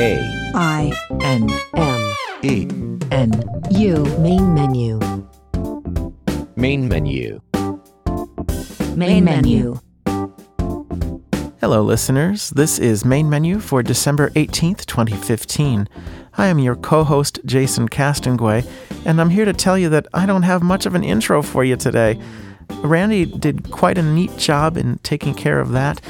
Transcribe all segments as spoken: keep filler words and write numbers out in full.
A I N M E N U. Main Menu. Main Menu. Main Menu. Hello, listeners. This is Main Menu for December eighteenth, twenty fifteen. I am your co-host, Jason Castonguay, and I'm here to tell you that I don't have much of an intro for you today. Randy did quite a neat job in taking care of that,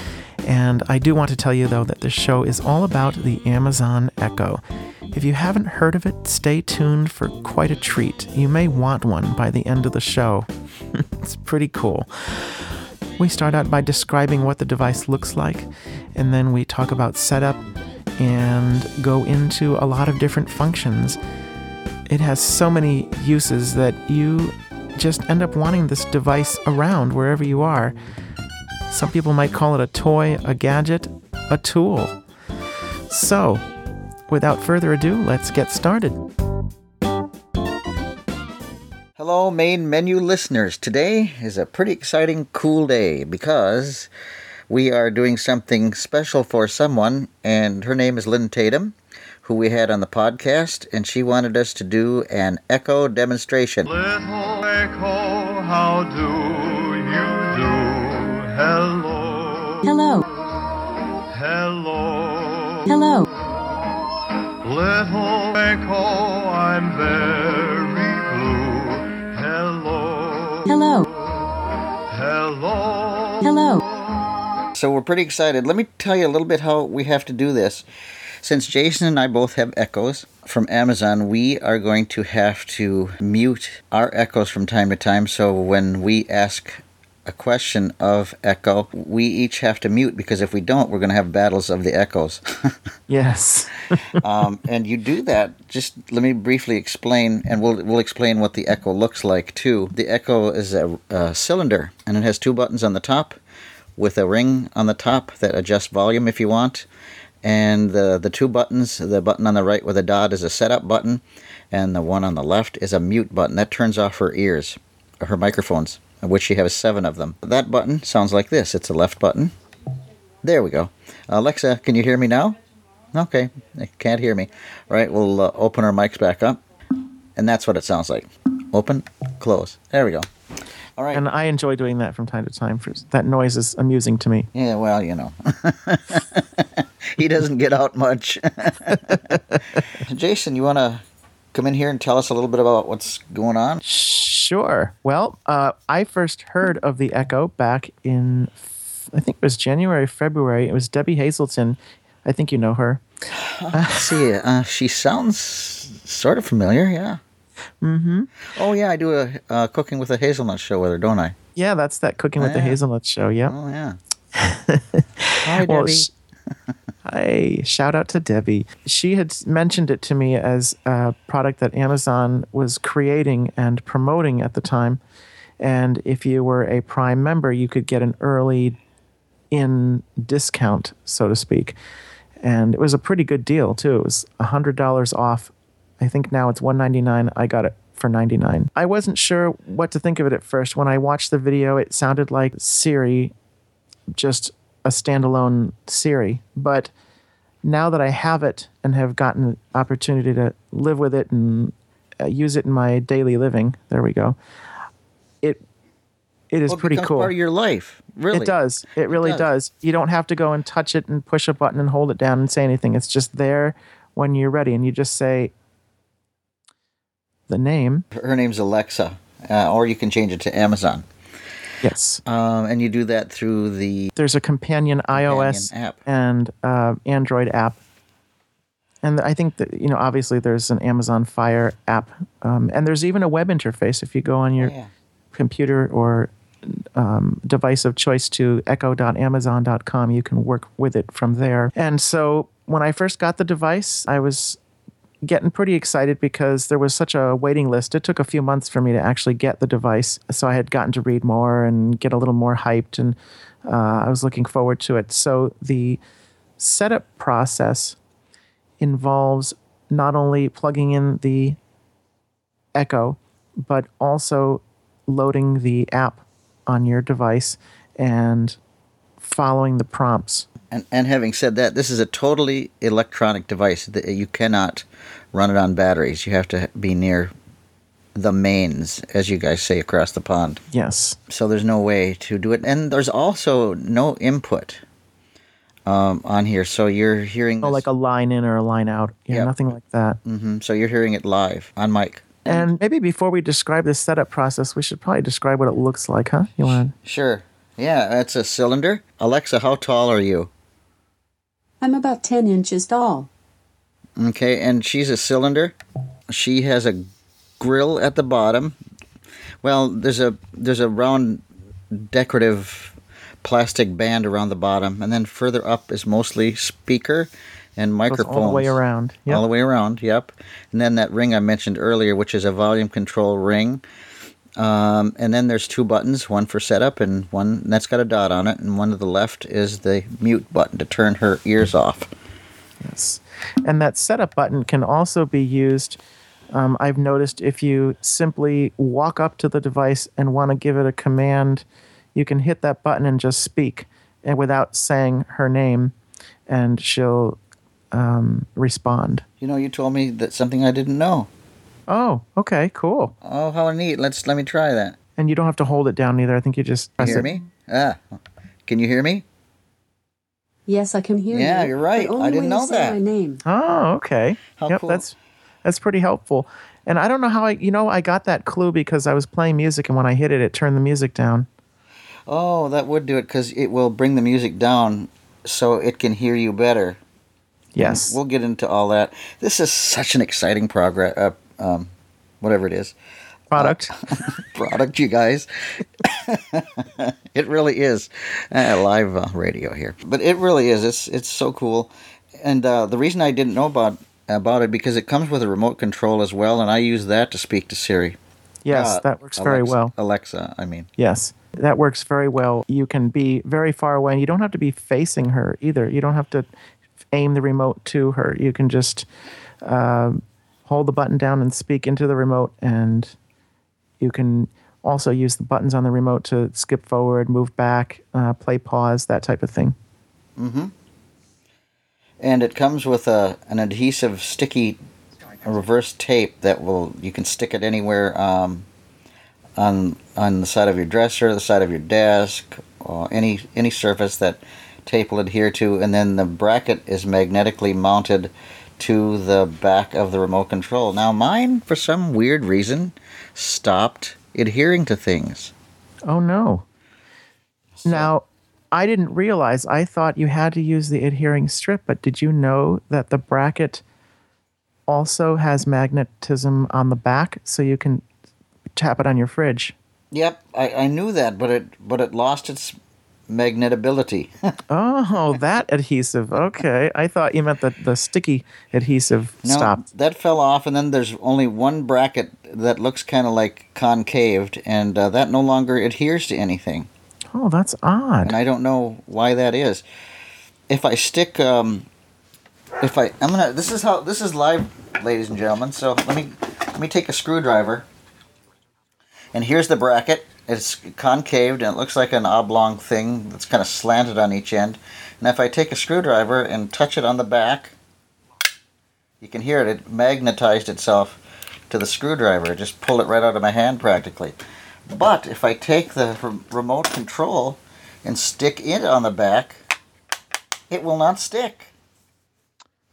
and I do want to tell you, though, that this show is all about the Amazon Echo. If you haven't heard of it, stay tuned for quite a treat. You may want one by the end of the show. It's pretty cool. We start out by describing what the device looks like, and then we talk about setup and go into a lot of different functions. It has so many uses that you just end up wanting this device around wherever you are. Some people might call it a toy, a gadget, a tool. So, without further ado, let's get started. Hello, Main Menu listeners. Today is a pretty exciting, cool day because we are doing something special for someone, and her name is Lynn Tatum, who we had on the podcast, and she wanted us to do an Echo demonstration. Little Echo, how do you do? Hello. Hello. Hello. Hello. Little Echo, I'm very Hello. Hello. Hello. So we're pretty excited. Let me tell you a little bit how we have to do this. Since Jason and I both have Echoes from Amazon, we are going to have to mute our Echoes from time to time. So when we ask a question of Echo, we each have to mute, because if we don't, we're going to have battles of the Echoes. Yes. um, and you do that. Just let me briefly explain, and we'll we'll explain what the Echo looks like too. The Echo is a, a cylinder, and it has two buttons on the top, with a ring on the top that adjusts volume if you want. And the the two buttons, the button on the right with a dot is a setup button, and the one on the left is a mute button that turns off her ears, her microphones, of which she has seven of them. That button sounds like this. It's a left button. There we go. Alexa, can you hear me now? Okay, it can't hear me. All right, we'll uh, open our mics back up. And that's what it sounds like. Open, close. There we go. All right. And I enjoy doing that from time to time. For, that noise is amusing to me. Yeah, well, you know. He doesn't get out much. Jason, you want to come in here and tell us a little bit about what's going on? Sure. Well, uh, I first heard of the Echo back in, I think it was January, February. It was Debbie Hazleton. I think you know her. Uh, see, uh, she sounds sort of familiar, yeah. Mm-hmm. Oh, yeah, I do a uh, Cooking with a Hazelnut show with her, don't I? Yeah, that's that Cooking oh, with yeah. the Hazelnut show, yeah. Oh, yeah. Hi, well, Debbie. She, Hi, shout out to Debbie. She had mentioned it to me as a product that Amazon was creating and promoting at the time. And if you were a Prime member, you could get an early in discount, so to speak. And it was a pretty good deal, too. It was one hundred dollars off. I think now it's one hundred ninety-nine dollars. I got it for ninety-nine dollars. I wasn't sure what to think of it at first. When I watched the video, it sounded like Siri, just a standalone Siri, but now that I have it and have gotten the opportunity to live with it and uh, use it in my daily living, there we go. It it is well, it pretty cool. Part of your life, really. It does. It really it does. does. You don't have to go and touch it and push a button and hold it down and say anything. It's just there when you're ready, and you just say the name. Her name's Alexa, uh, or you can change it to Amazon. Yes. Um, and you do that through the... There's a companion, companion iOS app. and uh, Android app. And I think that, you know, obviously there's an Amazon Fire app. Um, and there's even a web interface if you go on your yeah. computer or um, device of choice to echo dot amazon dot com. You can work with it from there. And so when I first got the device, I was getting pretty excited because there was such a waiting list. It took a few months for me to actually get the device. So I had gotten to read more and get a little more hyped, and uh, I was looking forward to it. So the setup process involves not only plugging in the Echo, but also loading the app on your device and following the prompts. And, and having said that, this is a totally electronic device. You cannot run it on batteries. You have to be near the mains, as you guys say, across the pond. Yes. So there's no way to do it. And there's also no input um, on here. So you're hearing... Oh, this. Like a line in or a line out. Yeah, yep. Nothing like that. Mm-hmm. So you're hearing it live on mic. And maybe before we describe the setup process, we should probably describe what it looks like, huh? You want? Sure. Yeah, that's a cylinder. Alexa, how tall are you? I'm about ten inches tall. Okay, and she's a cylinder. She has a grill at the bottom. Well, there's a there's a round decorative plastic band around the bottom, and then further up is mostly speaker and microphones. All the way around. Yep. All the way around, yep. And then that ring I mentioned earlier, which is a volume control ring. Um, and then there's two buttons, one for setup and one that's got a dot on it, and one to the left is the mute button to turn her ears off. Yes. And that setup button can also be used, um, I've noticed, if you simply walk up to the device and want to give it a command, you can hit that button and just speak and without saying her name, and she'll um, respond. You know, you told me that something I didn't know. Oh, okay, cool. Oh, how neat. Let's let me try that. And you don't have to hold it down either. I think you just press it. Can you hear me? Ah, can you hear me? Yes, I can hear you. Yeah, you're right. I didn't know that. My name. Oh, okay. How yep, cool. That's that's pretty helpful. And I don't know how I, you know, I got that clue because I was playing music, and when I hit it, it turned the music down. Oh, that would do it because it will bring the music down so it can hear you better. Yes. And we'll get into all that. This is such an exciting progress. Uh, Um, whatever it is. Product. Uh, product, you guys. It really is. Uh, live uh, radio here. But it really is. It's it's so cool. And uh, the reason I didn't know about, about it, because it comes with a remote control as well, and I use that to speak to Siri. Yes, uh, that works Alexa, very well. Alexa, I mean. Yes, that works very well. You can be very far away, and you don't have to be facing her either. You don't have to aim the remote to her. You can just... Uh, hold the button down and speak into the remote, and you can also use the buttons on the remote to skip forward, move back, uh, play pause, that type of thing. Mm-hmm. And it comes with a an adhesive sticky reverse tape that will you can stick it anywhere um, on on the side of your dresser, the side of your desk, or any any surface that tape will adhere to, and then the bracket is magnetically mounted to the back of the remote control. Now mine, for some weird reason, stopped adhering to things. Oh, no. So. Now, I didn't realize. I thought you had to use the adhering strip, but did you know that the bracket also has magnetism on the back, so you can tap it on your fridge? Yep, I, I knew that, but it but it lost its... magnetability. Oh, that adhesive. Okay. I thought you meant the, the sticky adhesive no, stopped. That fell off, and then there's only one bracket that looks kind of like concaved, and uh, that no longer adheres to anything. Oh, that's odd. And I don't know why that is. If I stick, um, if I, I'm gonna, this is how, this is live, ladies and gentlemen, so let me, let me take a screwdriver, and here's the bracket. It's concaved, and it looks like an oblong thing that's kind of slanted on each end. And if I take a screwdriver and touch it on the back, you can hear it. It magnetized itself to the screwdriver. I just pulled it right out of my hand practically. But if I take the re- remote control and stick it on the back, it will not stick.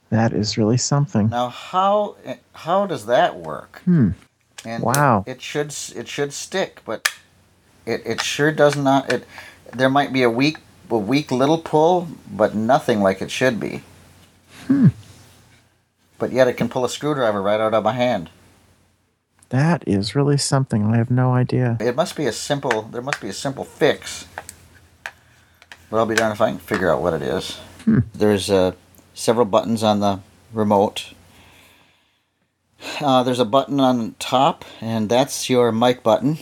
That is really something. Now, how how does that work? Hmm. And wow. It, it should it should stick, but... It it sure does not. It there might be a weak a weak little pull, but nothing like it should be. Hmm. But yet it can pull a screwdriver right out of my hand. That is really something. I have no idea. It must be a simple. There must be a simple fix. But I'll be darned if I can figure out what it is. Hmm. There's uh, several buttons on the remote. Uh, there's a button on top, and that's your mic button.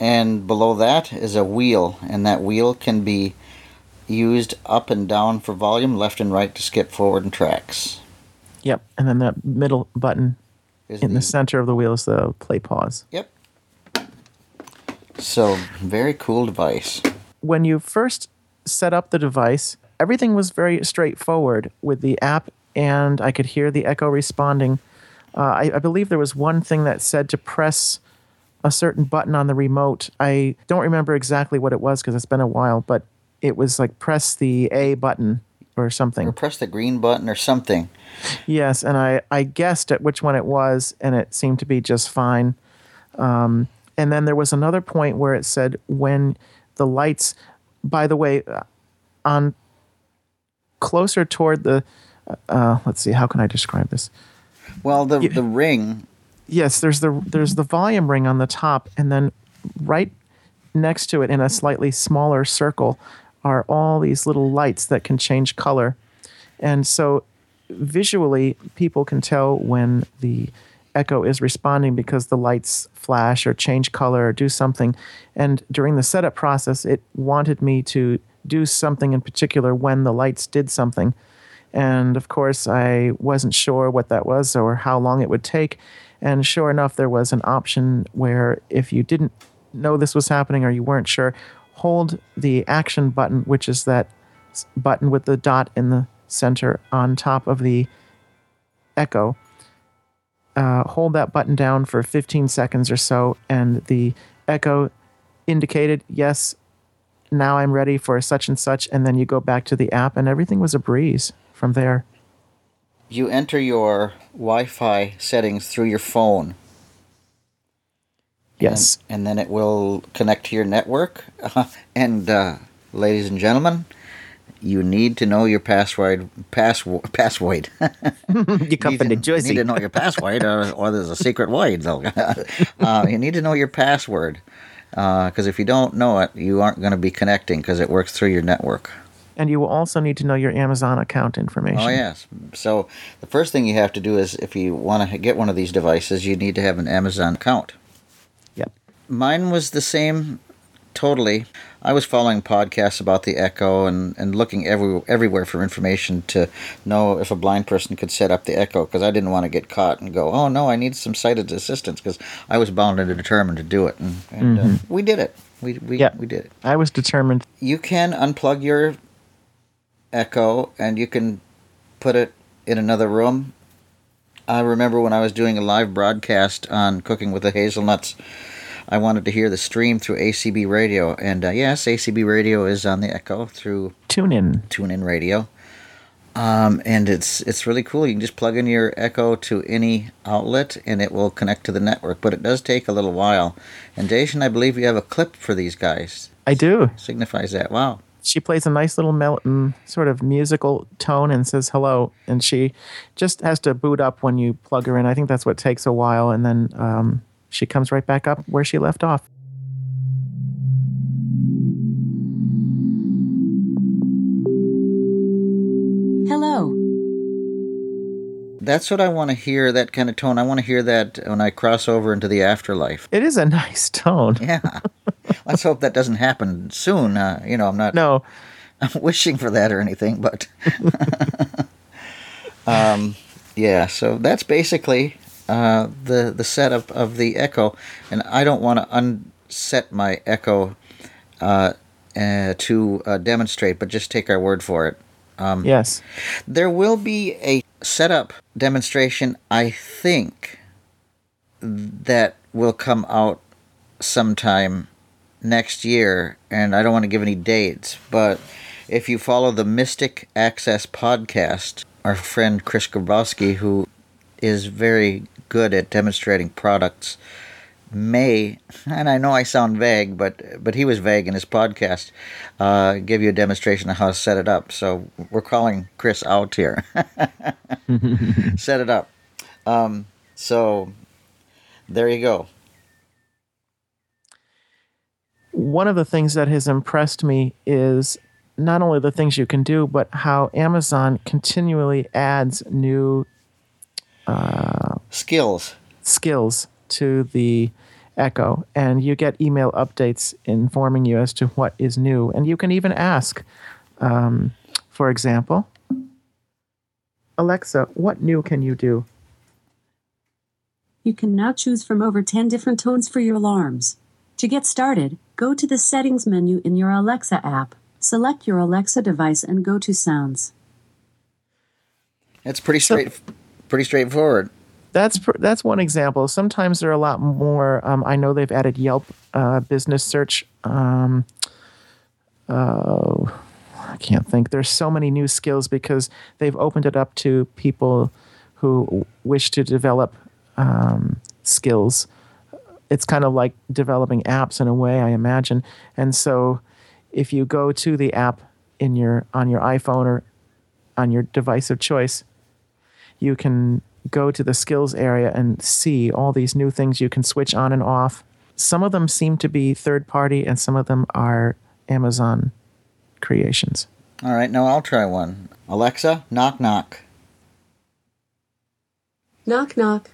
And below that is a wheel, and that wheel can be used up and down for volume, left and right to skip forward and tracks. Yep, and then that middle button is in the, the center of the wheel is the play pause. Yep. So, very cool device. When you first set up the device, everything was very straightforward with the app, and I could hear the Echo responding. Uh, I, I believe there was one thing that said to press a certain button on the remote. I don't remember exactly what it was because it's been a while, but it was like press the A button or something. Or press the green button or something. Yes, and I, I guessed at which one it was, and it seemed to be just fine. Um, and then there was another point where it said when the lights, by the way, on closer toward the, uh, let's see, how can I describe this? Well, the you, the ring. Yes, there's the there's the volume ring on the top, and then right next to it in a slightly smaller circle are all these little lights that can change color. And so visually, people can tell when the Echo is responding because the lights flash or change color or do something. And during the setup process, it wanted me to do something in particular when the lights did something. And of course, I wasn't sure what that was or how long it would take. And sure enough, there was an option where if you didn't know this was happening or you weren't sure, hold the action button, which is that button with the dot in the center on top of the Echo. Uh, hold that button down for fifteen seconds or so, and the Echo indicated, yes, now I'm ready for such and such, and then you go back to the app, and everything was a breeze from there. You enter your Wi-Fi settings through your phone. Yes. And, and then it will connect to your network. Uh, and, uh, ladies and gentlemen, you need to know your password. Password. Password. you come from New Jersey. You need to know your password, or, or there's a secret word. uh, you need to know your password, because uh, if you don't know it, you aren't going to be connecting, because it works through your network. And you will also need to know your Amazon account information. Oh, yes. So the first thing you have to do is, if you want to get one of these devices, you need to have an Amazon account. Yep. Mine was the same. Totally. I was following podcasts about the Echo and, and looking every, everywhere for information to know if a blind person could set up the Echo, because I didn't want to get caught and go, oh, no, I need some sighted assistance, because I was bound and determined to do it. And, and mm-hmm. uh, we did it. We we yeah, we did it. I was determined. You can unplug your Echo and you can put it in another room. I remember when I was doing a live broadcast on Cooking with the Hazelnuts, I wanted to hear the stream through A C B Radio. And uh, yes, A C B Radio is on the Echo through TuneIn. TuneIn Radio. Um, and it's it's really cool. You can just plug in your Echo to any outlet and it will connect to the network. But it does take a little while. And Dacian, I believe you have a clip for these guys. I do. Signifies that. Wow. She plays a nice little mel- sort of musical tone and says hello. And she just has to boot up when you plug her in. I think that's what takes a while. And then... Um, she comes right back up where she left off. Hello. That's what I want to hear, that kind of tone. I want to hear that when I cross over into the afterlife. It is a nice tone. Yeah. Let's hope that doesn't happen soon. Uh, you know, I'm not no. I'm wishing for that or anything, but... um, yeah, so that's basically... Uh, the the setup of the Echo, and I don't want to unset my Echo uh, uh, to uh, demonstrate, but just take our word for it. Um, yes. There will be a setup demonstration, I think, that will come out sometime next year, and I don't want to give any dates, but if you follow the Mystic Access podcast, our friend Chris Grabowski, who is very good at demonstrating products, may, and I know I sound vague, but but he was vague in his podcast, uh, give you a demonstration of how to set it up. So we're calling Chris out here. Set it up. Um, so there you go. One of the things that has impressed me is not only the things you can do, but how Amazon continually adds new Uh, skills skills to the Echo, and you get email updates informing you as to what is new, and you can even ask, um, for example, Alexa, what new can you do? You can now choose from over ten different tones for your alarms. To get started, go to the settings menu in your Alexa app, Select your Alexa device and go to Sounds. That's pretty straight, so, pretty straightforward. That's pr- that's one example. Sometimes there are a lot more. Um, I know they've added Yelp uh, business search. Um, uh, I can't think. There's so many new skills because they've opened it up to people who wish to develop um, skills. It's kind of like developing apps in a way, I imagine. And so if you go to the app in your on your iPhone or on your device of choice, you can go to the skills area and see all these new things you can switch on and off. Some of them seem to be third-party, and some of them are Amazon creations. All right, now I'll try one. Alexa, knock, knock. Knock, knock.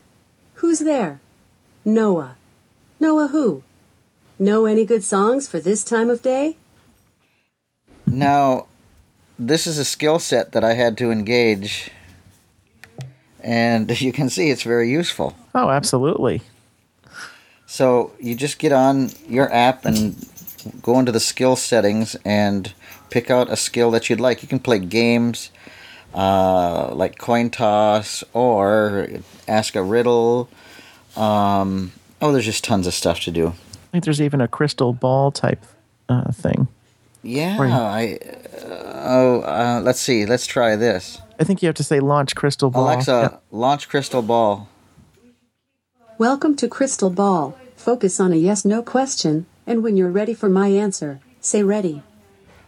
Who's there? Noah. Noah who? Know any good songs for this time of day? Now, this is a skill set that I had to engage, and you can see it's very useful. Oh, absolutely. So you just get on your app and go into the skill settings and pick out a skill that you'd like. You can play games uh, like coin toss or ask a riddle. Um, oh, there's just tons of stuff to do. I think there's even a crystal ball type uh, thing. Yeah. You- I. Uh, oh, uh, let's see. Let's try this. I think you have to say launch crystal ball. Alexa, yeah. Launch crystal ball. Welcome to crystal ball. Focus on a yes-no question, and when you're ready for my answer, say ready.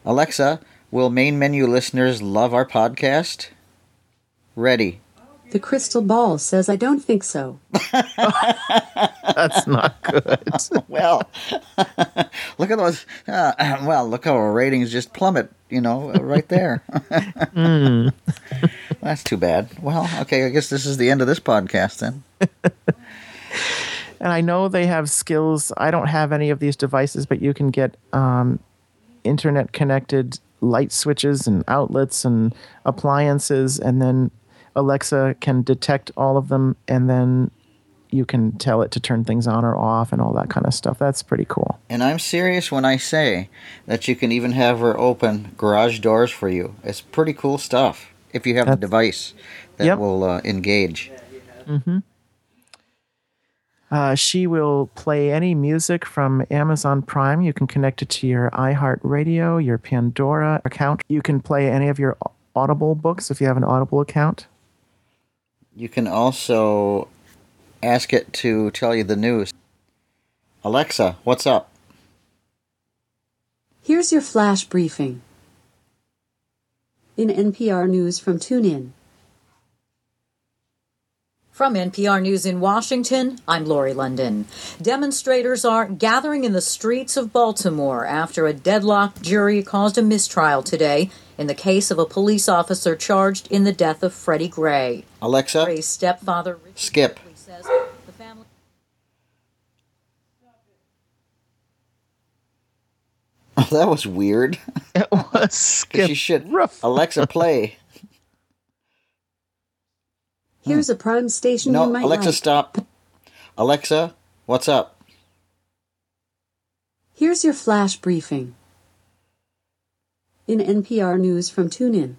Alexa, will Main Menu listeners love our podcast? Ready. The crystal ball says I don't think so. That's not good. Well, look at those. Uh, well, look how our ratings just plummet, you know, right there. mm. That's too bad. Well, okay, I guess this is the end of this podcast then. And I know they have skills. I don't have any of these devices, but you can get um, internet-connected light switches and outlets and appliances, and then Alexa can detect all of them, and then you can tell it to turn things on or off and all that kind of stuff. That's pretty cool. And I'm serious when I say that you can even have her open garage doors for you. It's pretty cool stuff if you have That's, the device that yep. will uh, engage. Mm-hmm. Uh, she will play any music from Amazon Prime. You can connect it to your iHeartRadio, your Pandora account. You can play any of your Audible books if you have an Audible account. You can also ask it to tell you the news. Alexa, what's up? Here's your flash briefing. In N P R News from TuneIn. From N P R News in Washington, I'm Lori London. Demonstrators are gathering in the streets of Baltimore after a deadlocked jury caused a mistrial today in the case of a police officer charged in the death of Freddie Gray. Alexa, Gray's stepfather, Richard skip. Says the family... Oh, that was weird. It was skip. She should. Rough. Alexa, play. Here's a Prime station no, you might Alexa, like. Stop. Alexa, what's up? Here's your flash briefing. In N P R News from TuneIn.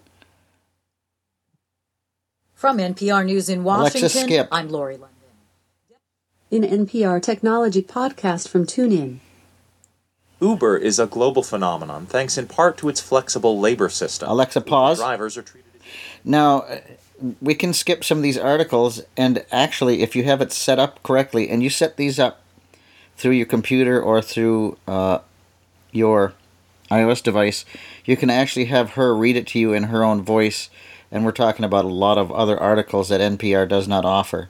From N P R News in Washington, Alexa, skip. I'm Lori London. In N P R Technology Podcast from TuneIn. Uber is a global phenomenon thanks in part to its flexible labor system. Alexa, pause. Uber drivers are treated as... Now... Uh, We can skip some of these articles, and actually, if you have it set up correctly, and you set these up through your computer or through uh, your iOS device, you can actually have her read it to you in her own voice, and we're talking about a lot of other articles that N P R does not offer.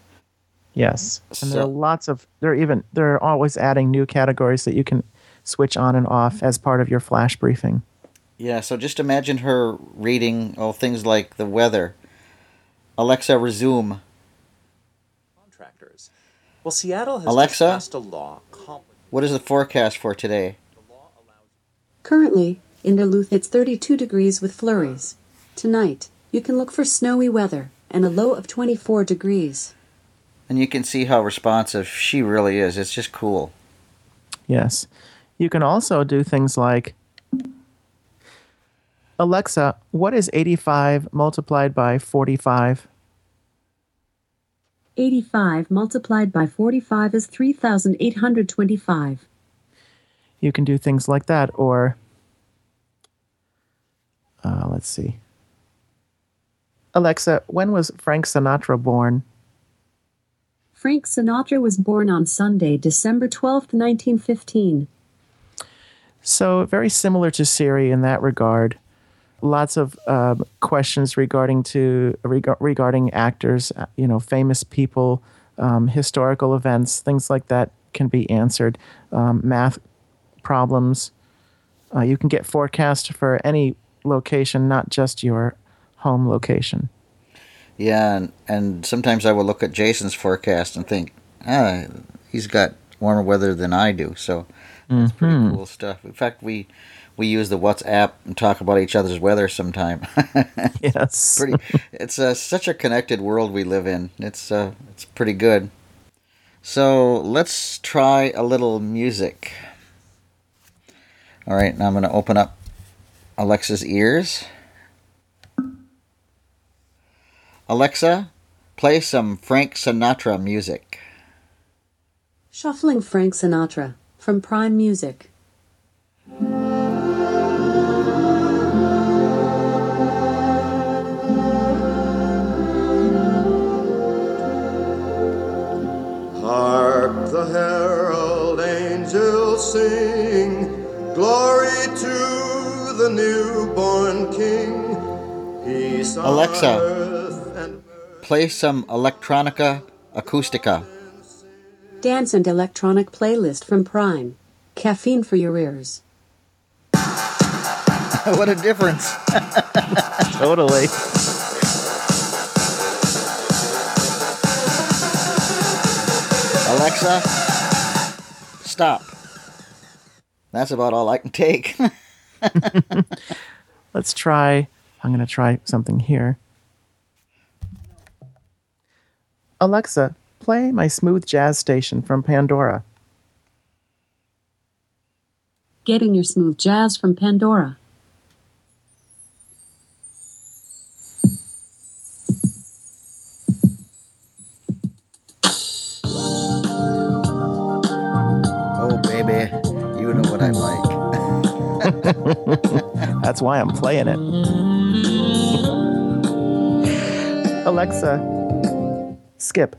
Yes, and so, there are lots of, they're even, they're always adding new categories that you can switch on and off as part of your flash briefing. Yeah, so just imagine her reading oh, things like the weather. Alexa, resume. Contractors. Well, Seattle has Alexa, passed a law. What is the forecast for today? Currently, in Duluth, it's thirty-two degrees with flurries. Tonight, you can look for snowy weather and a low of twenty-four degrees. And you can see how responsive she really is. It's just cool. Yes. You can also do things like Alexa, what is eighty-five multiplied by forty-five? eighty-five multiplied by forty-five is three thousand eight hundred twenty-five. You can do things like that, or uh, let's see. Alexa, when was Frank Sinatra born? Frank Sinatra was born on Sunday, December twelfth, nineteen fifteen. So very similar to Siri in that regard. Lots of uh, questions regarding to reg- regarding actors, you know, famous people, um, historical events, things like that can be answered. Um, math problems. Uh, you can get forecast for any location, not just your home location. Yeah, and, and sometimes I will look at Jason's forecast and think, ah, he's got warmer weather than I do. So that's mm-hmm. pretty cool stuff. In fact, we. We use the WhatsApp and talk about each other's weather sometime. Yes, pretty. It's uh, such a connected world we live in. It's uh, it's pretty good. So let's try a little music. All right, now I'm going to open up Alexa's ears. Alexa, play some Frank Sinatra music. Shuffling Frank Sinatra from Prime Music. The herald angels sing, glory to the newborn King. Peace on Alexa, earth and play some Electronica Acoustica. Dance and electronic playlist from Prime. Caffeine for your ears. What a difference. Totally. Alexa, stop. That's about all I can take. Let's try. I'm going to try something here. Alexa, play my smooth jazz station from Pandora. Getting your smooth jazz from Pandora. You know what I like. That's why I'm playing it. Alexa, skip.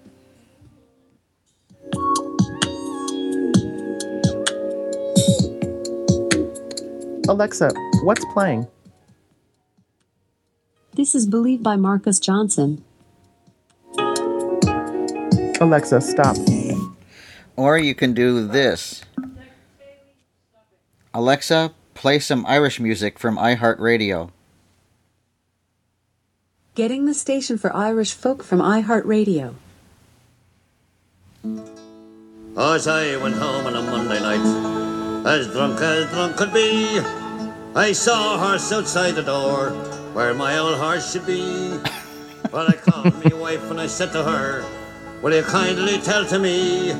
Alexa, what's playing? This is Believe by Marcus Johnson. Alexa, stop. Or you can do this. Alexa, play some Irish music from iHeartRadio. Getting the station for Irish folk from iHeartRadio. As I went home on a Monday night, as drunk as drunk could be, I saw a horse outside the door where my own horse should be. But I called my wife and I said to her, will you kindly tell to me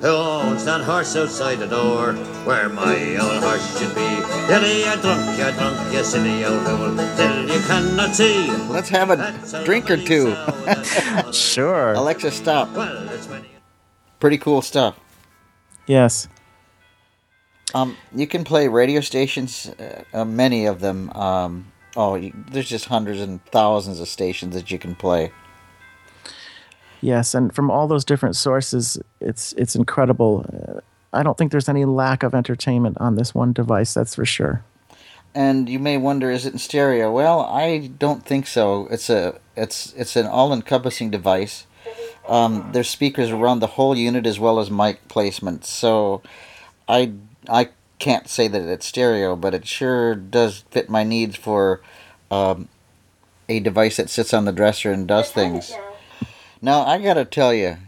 who owns that horse outside the door where my old horse should be? Dilly, you're drunk, you're drunk, you silly old fool, till you cannot see. Let's have a That's drink or two. Sure. Alexa, stop. Well, it's many... Pretty cool stuff. Yes. Um, you can play radio stations, uh, uh, many of them. Um, oh, you, there's just hundreds and thousands of stations that you can play. Yes, and from all those different sources, it's it's incredible. I don't think there's any lack of entertainment on this one device, that's for sure. And you may wonder, is it in stereo? Well, I don't think so. It's a it's it's an all-encompassing device. Um, there's speakers around the whole unit as well as mic placements. So I I can't say that it's stereo, but it sure does fit my needs for um, a device that sits on the dresser and does things. Now, I got to tell you,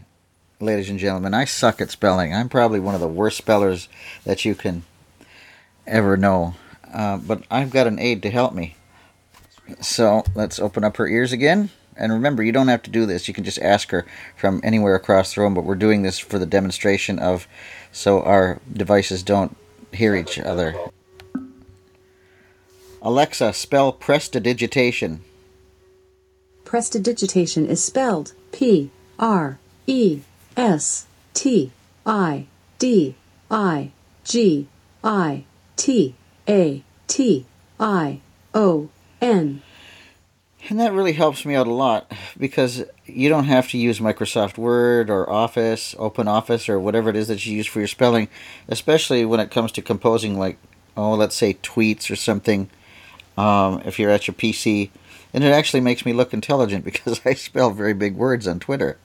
ladies and gentlemen, I suck at spelling. I'm probably one of the worst spellers that you can ever know. Uh, but I've got an aide to help me. So let's open up her ears again. And remember, you don't have to do this. You can just ask her from anywhere across the room. But we're doing this for the demonstration of so our devices don't hear each other. Alexa, spell prestidigitation. Prestidigitation is spelled P R E S T I D I G I T A T I O N. And that really helps me out a lot because you don't have to use Microsoft Word or Office, Open Office, or whatever it is that you use for your spelling, especially when it comes to composing, like, oh, let's say tweets or something, um, if you're at your P C. And it actually makes me look intelligent because I spell very big words on Twitter.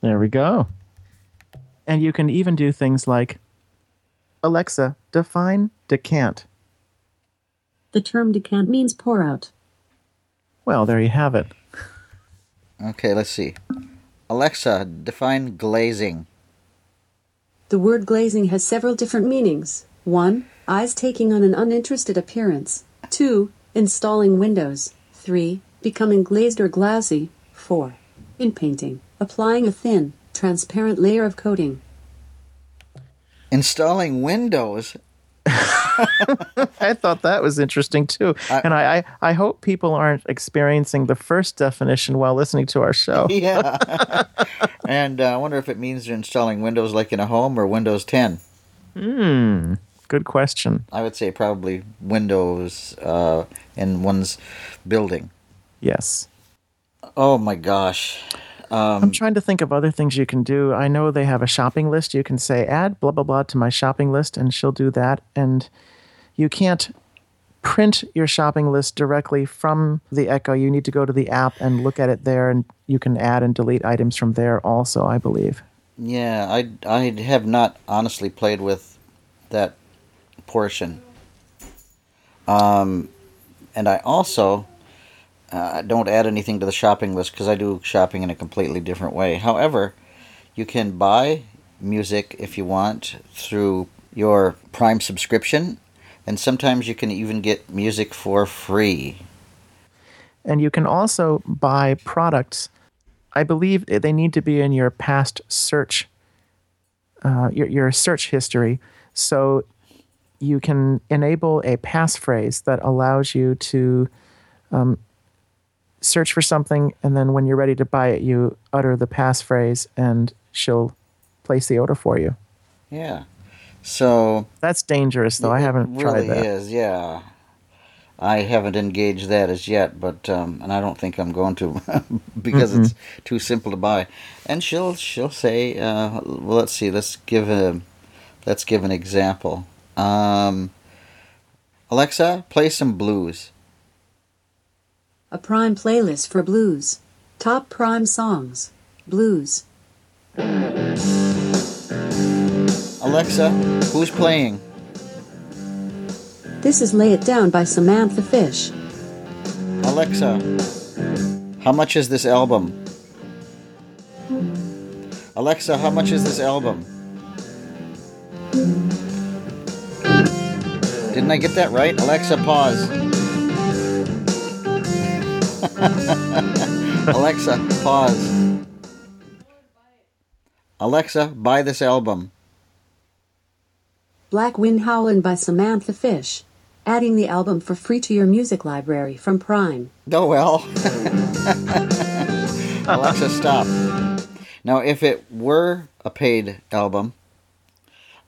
There we go. And you can even do things like, Alexa, define decant. The term decant means pour out. Well, there you have it. Okay, let's see. Alexa, define glazing. The word glazing has several different meanings. One, eyes taking on an uninterested appearance. Two, installing windows. Three, becoming glazed or glassy. Four, in painting, applying a thin, transparent layer of coating. Installing windows? I thought that was interesting too, I, and I, I, I hope people aren't experiencing the first definition while listening to our show. Yeah, and uh, I wonder if it means they're installing Windows like in a home or Windows ten. Hmm, good question. I would say probably Windows uh, in one's building. Yes. Oh my gosh. Um, I'm trying to think of other things you can do. I know they have a shopping list. You can say, add blah, blah, blah to my shopping list, and she'll do that. And you can't print your shopping list directly from the Echo. You need to go to the app and look at it there, and you can add and delete items from there also, I believe. Yeah, I, I have not honestly played with that portion. Um, and I also... Uh, don't add anything to the shopping list because I do shopping in a completely different way. However, you can buy music if you want through your Prime subscription, and sometimes you can even get music for free. And you can also buy products. I believe they need to be in your past search, uh, your your search history. So you can enable a passphrase that allows you to... Um, search for something, and then when you're ready to buy it, you utter the passphrase, and she'll place the order for you. Yeah. So... That's dangerous, though. I haven't really tried that. It really is, yeah. I haven't engaged that as yet, but... Um, and I don't think I'm going to, because mm-hmm. it's too simple to buy. And she'll she'll say... Uh, well, let's see. Let's give, a, let's give an example. Um, Alexa, play some blues. A Prime playlist for blues. Top Prime songs. Blues. Alexa, who's playing? This is Lay It Down by Samantha Fish. Alexa, how much is this album? Alexa, how much is this album? Didn't I get that right? Alexa, pause. Alexa, pause. Alexa, buy this album. Black Wind Howlin' by Samantha Fish. Adding the album for free to your music library from Prime. Oh, well. Alexa, stop. Now, if it were a paid album,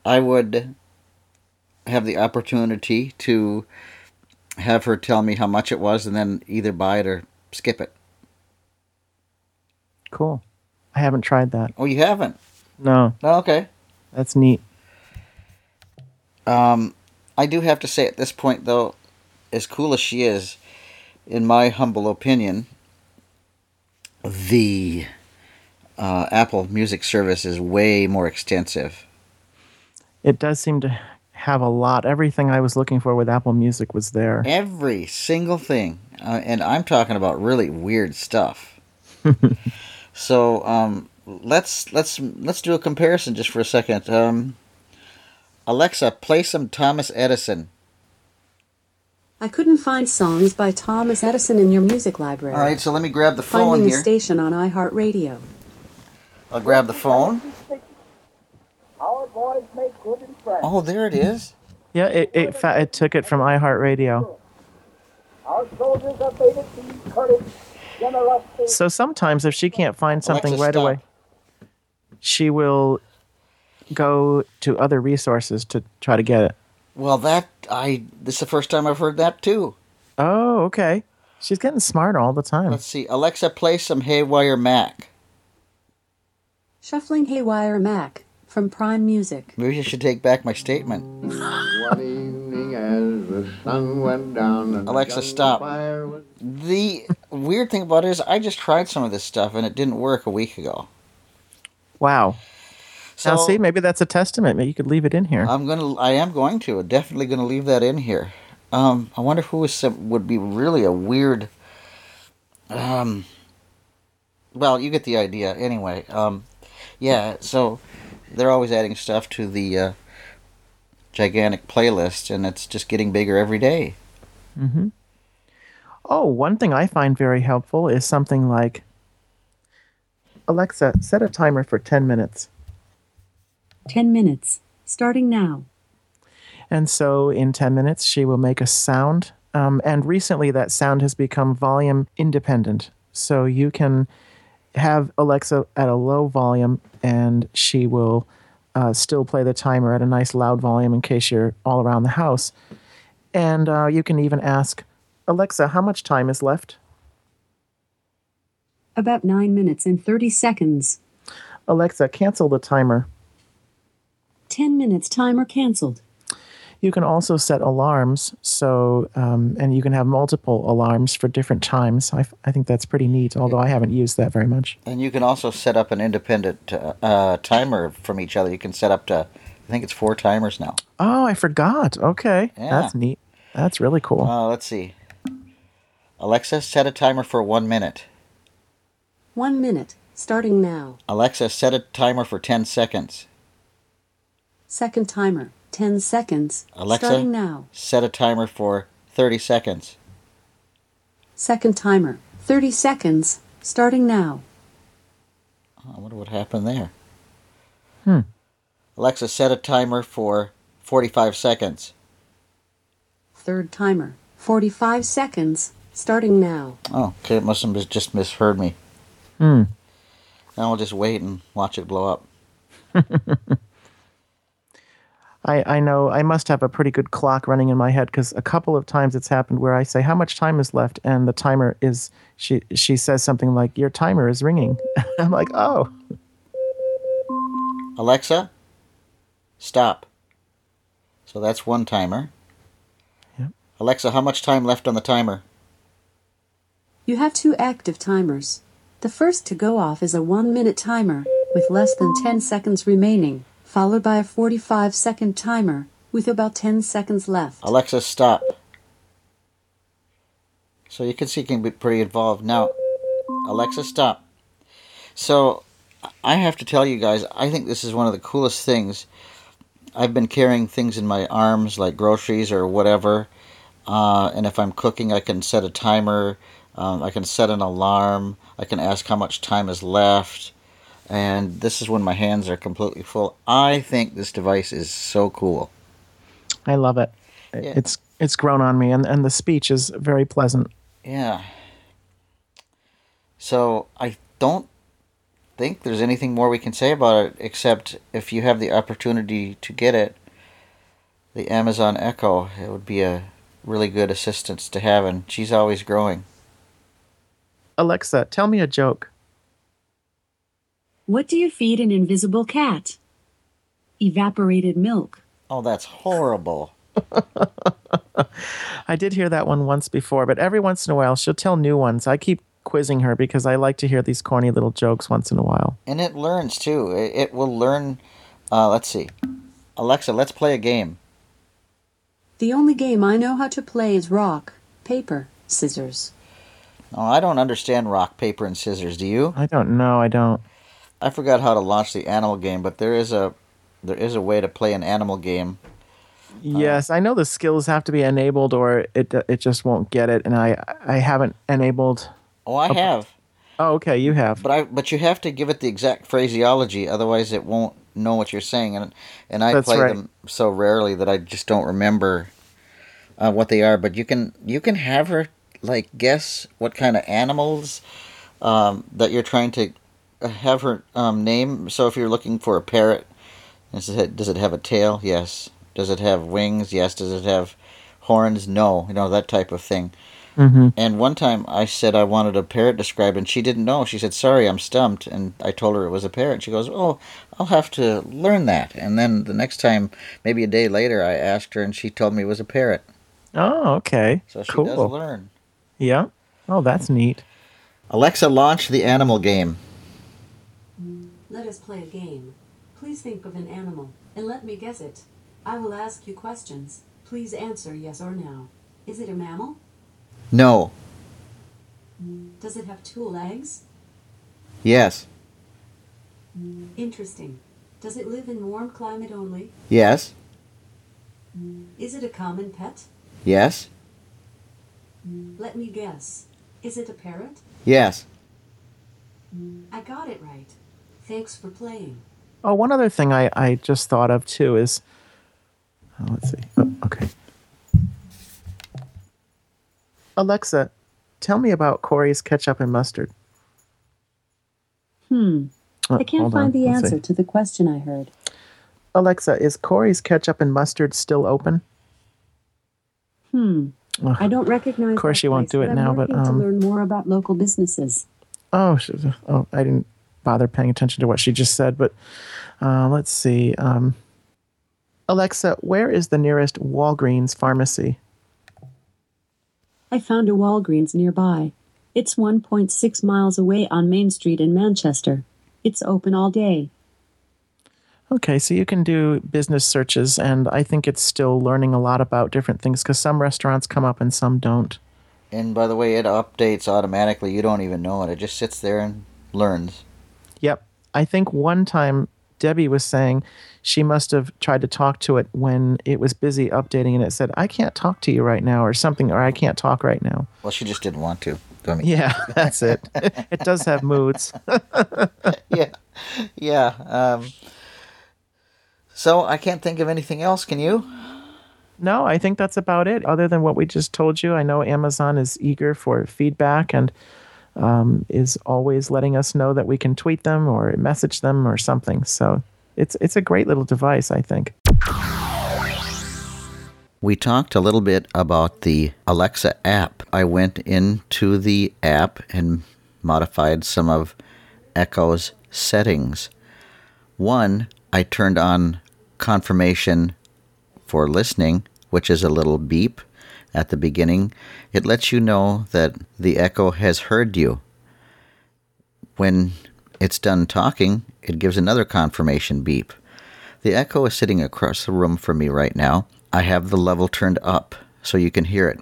I would have the opportunity to... have her tell me how much it was and then either buy it or skip it. Cool. I haven't tried that. Oh, you haven't? No. Oh, okay. That's neat. Um, I do have to say at this point, though, as cool as she is, in my humble opinion, the uh, Apple Music service is way more extensive. It does seem to... have a lot. Everything I was looking for with Apple Music was there. Every single thing. Uh, and I'm talking about really weird stuff. So um, let's let's let's do a comparison just for a second. Um, Alexa, play some Thomas Edison. I couldn't find songs by Thomas Edison in your music library. All right, so let me grab the phone. Finding here. Finding a station on iHeartRadio. I'll grab the phone. Our boys make good impressions. Oh, there it is. Yeah, it it, fa- it took it from iHeartRadio. Our soldiers have made it through courage, generosity. So sometimes if she can't find something Alexa, right stop. away, she will go to other resources to try to get it. Well, that I this is the first time I've heard that too. Oh, okay. She's getting smarter all the time. Let's see. Alexa, play some Haywire Mac. Shuffling Haywire Mac from Prime Music. Maybe I should take back my statement. One evening as the sun went down. And Alexa, stop. Was... The weird thing about it is I just tried some of this stuff and it didn't work a week ago. Wow. So, now see, maybe that's a testament. Maybe you could leave it in here. I'm gonna. I am going to. I'm definitely going to leave that in here. Um, I wonder who is, would be really a weird. Um, well, you get the idea. Anyway, um, yeah. So they're always adding stuff to the uh, gigantic playlist, and it's just getting bigger every day. Mm-hmm. Oh, one thing I find very helpful is something like, Alexa, set a timer for ten minutes. Ten minutes, starting now. And so in ten minutes, she will make a sound. Um, and recently, that sound has become volume independent. So you can have Alexa at a low volume, and she will uh, still play the timer at a nice loud volume in case you're all around the house. And uh, you can even ask, Alexa, how much time is left? About nine minutes and thirty seconds. Alexa, cancel the timer. ten minutes timer canceled. You can also set alarms, so um, and you can have multiple alarms for different times. I, I think that's pretty neat, although I haven't used that very much. And you can also set up an independent uh, uh, timer from each other. You can set up to, I think it's four timers now. Oh, I forgot. Okay. Yeah. That's neat. That's really cool. Uh, let's see. Alexa, set a timer for one minute. One minute, starting now. Alexa, set a timer for ten seconds. Second timer, ten seconds, Alexa, starting now. Set a timer for thirty seconds. Second timer, thirty seconds, starting now. I wonder what happened there. Hmm. Alexa, set a timer for forty-five seconds. Third timer, forty-five seconds, starting now. Oh, okay, it must have just misheard me. Hmm. Now I'll just wait and watch it blow up. I, I know I must have a pretty good clock running in my head because a couple of times it's happened where I say, how much time is left? And the timer is, she she says something like, your timer is ringing. I'm like, oh. Alexa, stop. So that's one timer. Yep. Alexa, how much time left on the timer? You have two active timers. The first to go off is a one-minute timer with less than ten seconds remaining, followed by a forty-five second timer with about ten seconds left. Alexa, stop. So you can see it can be pretty involved. Now, Alexa, stop. So I have to tell you guys, I think this is one of the coolest things. I've been carrying things in my arms like groceries or whatever. Uh, and if I'm cooking, I can set a timer. Um, I can set an alarm. I can ask how much time is left. And this is when my hands are completely full. I think this device is so cool. I love it. Yeah. It's it's grown on me, and, and the speech is very pleasant. Yeah. So I don't think there's anything more we can say about it, except if you have the opportunity to get it, the Amazon Echo, it would be a really good assistance to have, and she's always growing. Alexa, tell me a joke. What do you feed an invisible cat? Evaporated milk. Oh, that's horrible. I did hear that one once before, but every once in a while she'll tell new ones. I keep quizzing her because I like to hear these corny little jokes once in a while. And it learns, too. It will learn. Uh, let's see. Alexa, let's play a game. The only game I know how to play is rock, paper, scissors. Oh, I don't understand rock, paper, and scissors. Do you? I don't know. I don't. I forgot how to launch the animal game, but there is a there is a way to play an animal game. Yes, uh, I know the skills have to be enabled, or it it just won't get it. And I, I haven't enabled. Oh, I a, have. Oh, okay, you have. But I but you have to give it the exact phraseology, otherwise it won't know what you're saying, and and I That's play right. them so rarely that I just don't remember uh, what they are. But you can you can have her like guess what kind of animals um, that you're trying to have her um, name. So if you're looking for a parrot, does it does it have a tail? Yes. Does it have wings? Yes. Does it have horns? No. You know, that type of thing. Mm-hmm. And one time I said I wanted a parrot described, and she didn't know. She said, sorry, I'm stumped. And I told her it was a parrot. She goes, oh, I'll have to learn that. And then the next time, maybe a day later, I asked her, and she told me it was a parrot. Oh, okay. So she cool. does learn. Yeah. Oh, that's neat. Alexa, launch the animal game. Let us play a game. Please think of an animal, and let me guess it. I will ask you questions. Please answer yes or no. Is it a mammal? No. Does it have two legs? Yes. Interesting. Does it live in warm climate only? Yes. Is it a common pet? Yes. Let me guess. Is it a parrot? Yes. I got it right. Thanks for playing. Oh, one other thing I, I just thought of, too, is... Oh, let's see. Oh, okay. Alexa, tell me about Corey's ketchup and mustard. Hmm. I can't uh, find on. the Let's answer see. to the question I heard. Alexa, is Corey's ketchup and mustard still open? Hmm. Ugh. I don't recognize. Of course, she won't do it now, but um. to learn more about local businesses. Oh, she, oh, I didn't bother paying attention to what she just said, but uh, let's see. Um, Alexa, where is the nearest Walgreens pharmacy? I found a Walgreens nearby. It's one point six miles away on Main Street in Manchester. It's open all day. Okay, so you can do business searches, and I think it's still learning a lot about different things because some restaurants come up and some don't. And by the way, it updates automatically. You don't even know it. It just sits there and learns. Yep. I think one time Debbie was saying she must have tried to talk to it when it was busy updating, and it said, I can't talk to you right now, or something, or I can't talk right now. Well, she just didn't want to. I mean. Yeah, that's it. It does have moods. yeah. Yeah. Um, so I can't think of anything else. Can you? No, I think that's about it. Other than what we just told you, I know Amazon is eager for feedback and Um, is always letting us know that we can tweet them or message them or something. So it's it's a great little device, I think. We talked a little bit about the Alexa app. I went into the app and modified some of Echo's settings. One, I turned on confirmation for listening, which is a little beep. At the beginning, it lets you know that the Echo has heard you. When it's done talking, it gives another confirmation beep. The Echo is sitting across the room from me right now. I have the level turned up so you can hear it.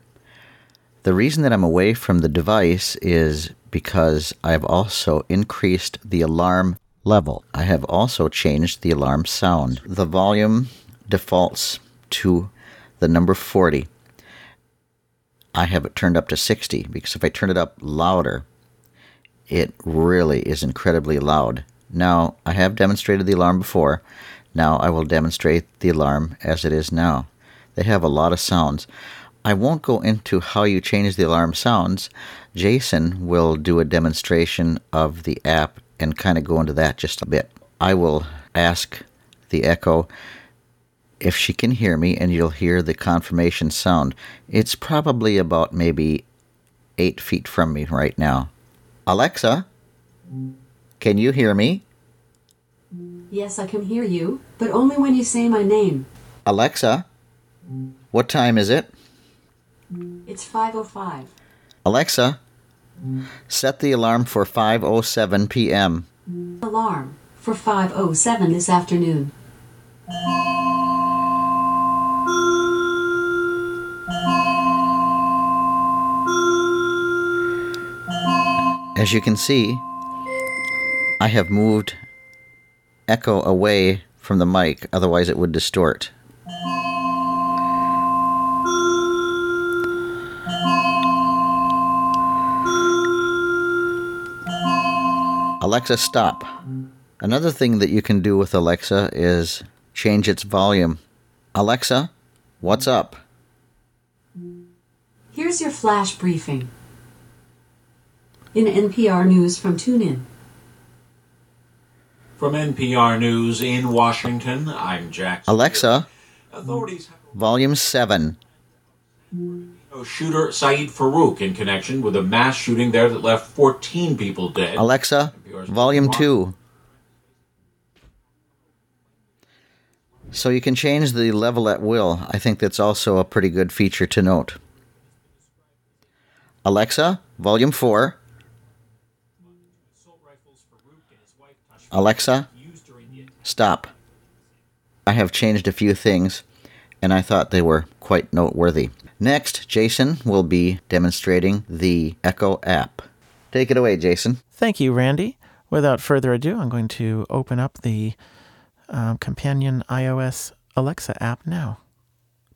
The reason that I'm away from the device is because I've also increased the alarm level. I have also changed the alarm sound. The volume defaults to the number forty. I have it turned up to sixty, because if I turn it up louder, it really is incredibly loud. Now, I have demonstrated the alarm before. Now I will demonstrate the alarm as it is now. They have a lot of sounds. I won't go into how you change the alarm sounds. Jason will do a demonstration of the app and kind of go into that just a bit. I will ask the Echo if she can hear me, and you'll hear the confirmation sound. It's probably about maybe eight feet from me right now. Alexa, can you hear me? Yes, I can hear you, but only when you say my name. Alexa, what time is it? It's five oh five. Alexa, set the alarm for five oh seven p.m. Alarm for five oh seven this afternoon. As you can see, I have moved Echo away from the mic, otherwise it would distort. Alexa, stop. Another thing that you can do with Alexa is change its volume. Alexa, what's up? Here's your flash briefing in N P R News from TuneIn. From N P R News in Washington, I'm Jack. Alexa, authorities volume seven. Shooter Saeed Farouk in connection with a mass shooting there that left fourteen people dead. Alexa, volume two. So you can change the level at will. I think that's also a pretty good feature to note. Alexa, volume four. Alexa, stop. I have changed a few things, and I thought they were quite noteworthy. Next, Jason will be demonstrating the Echo app. Take it away, Jason. Thank you, Randy. Without further ado, I'm going to open up the um, companion iOS Alexa app now.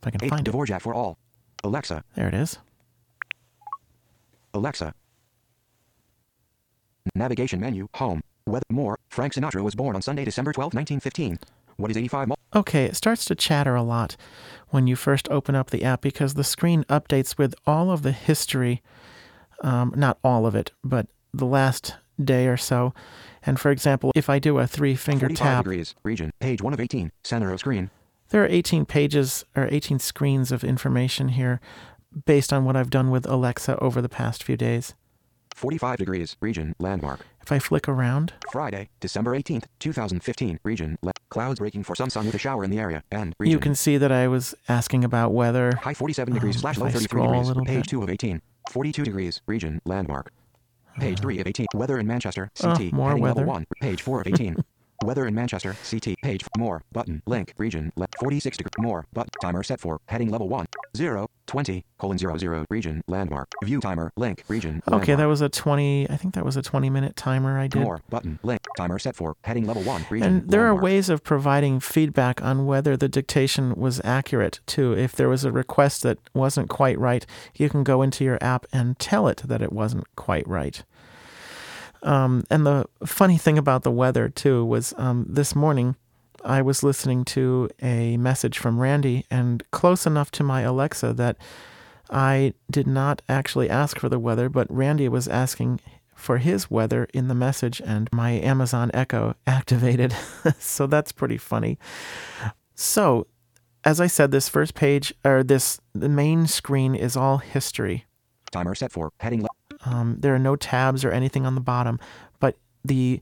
If I can find it. Dvorak for all. Alexa. There it is. Alexa. Navigation menu, home, weather, more. Frank Sinatra was born on Sunday, December twelfth, nineteen fifteen. What is eighty-five? Mo- okay, it starts to chatter a lot when you first open up the app because the screen updates with all of the history, um, not all of it, but the last day or so. And for example, if I do a three-finger tap, degrees, region, page one of eighteen, center of screen. There are eighteen pages or eighteen screens of information here based on what I've done with Alexa over the past few days. forty-five degrees, region, landmark. If I flick around. Friday, December eighteenth, twenty fifteen, region, le- clouds breaking for some sun with a shower in the area, and region. You can see that I was asking about weather. High forty-seven um, degrees, slash low thirty-three degrees, page bit. two of eighteen, forty-two degrees, region, landmark. Page uh, three of eighteen, weather in Manchester, C T, uh, more heading weather. Level one, page four of eighteen. Weather in Manchester, C T, page, more, button, link, region, le- forty-six degrees, more, button, timer set for, heading level one, zero. twenty, colon, zero, zero, region, landmark, view timer, link, region, landmark. Okay, that was a twenty, I think that was a twenty-minute timer I did. More, button, link, timer set for, heading level one, region, and there landmark. Are ways of providing feedback on whether the dictation was accurate, too. If there was a request that wasn't quite right, you can go into your app and tell it that it wasn't quite right. Um, and the funny thing about the weather, too, was um, this morning, I was listening to a message from Randy and close enough to my Alexa that I did not actually ask for the weather, but Randy was asking for his weather in the message and my Amazon Echo activated. So that's pretty funny. So as I said, this first page or this, the main screen is all history. Timer set for heading. Le- um, there are no tabs or anything on the bottom, but the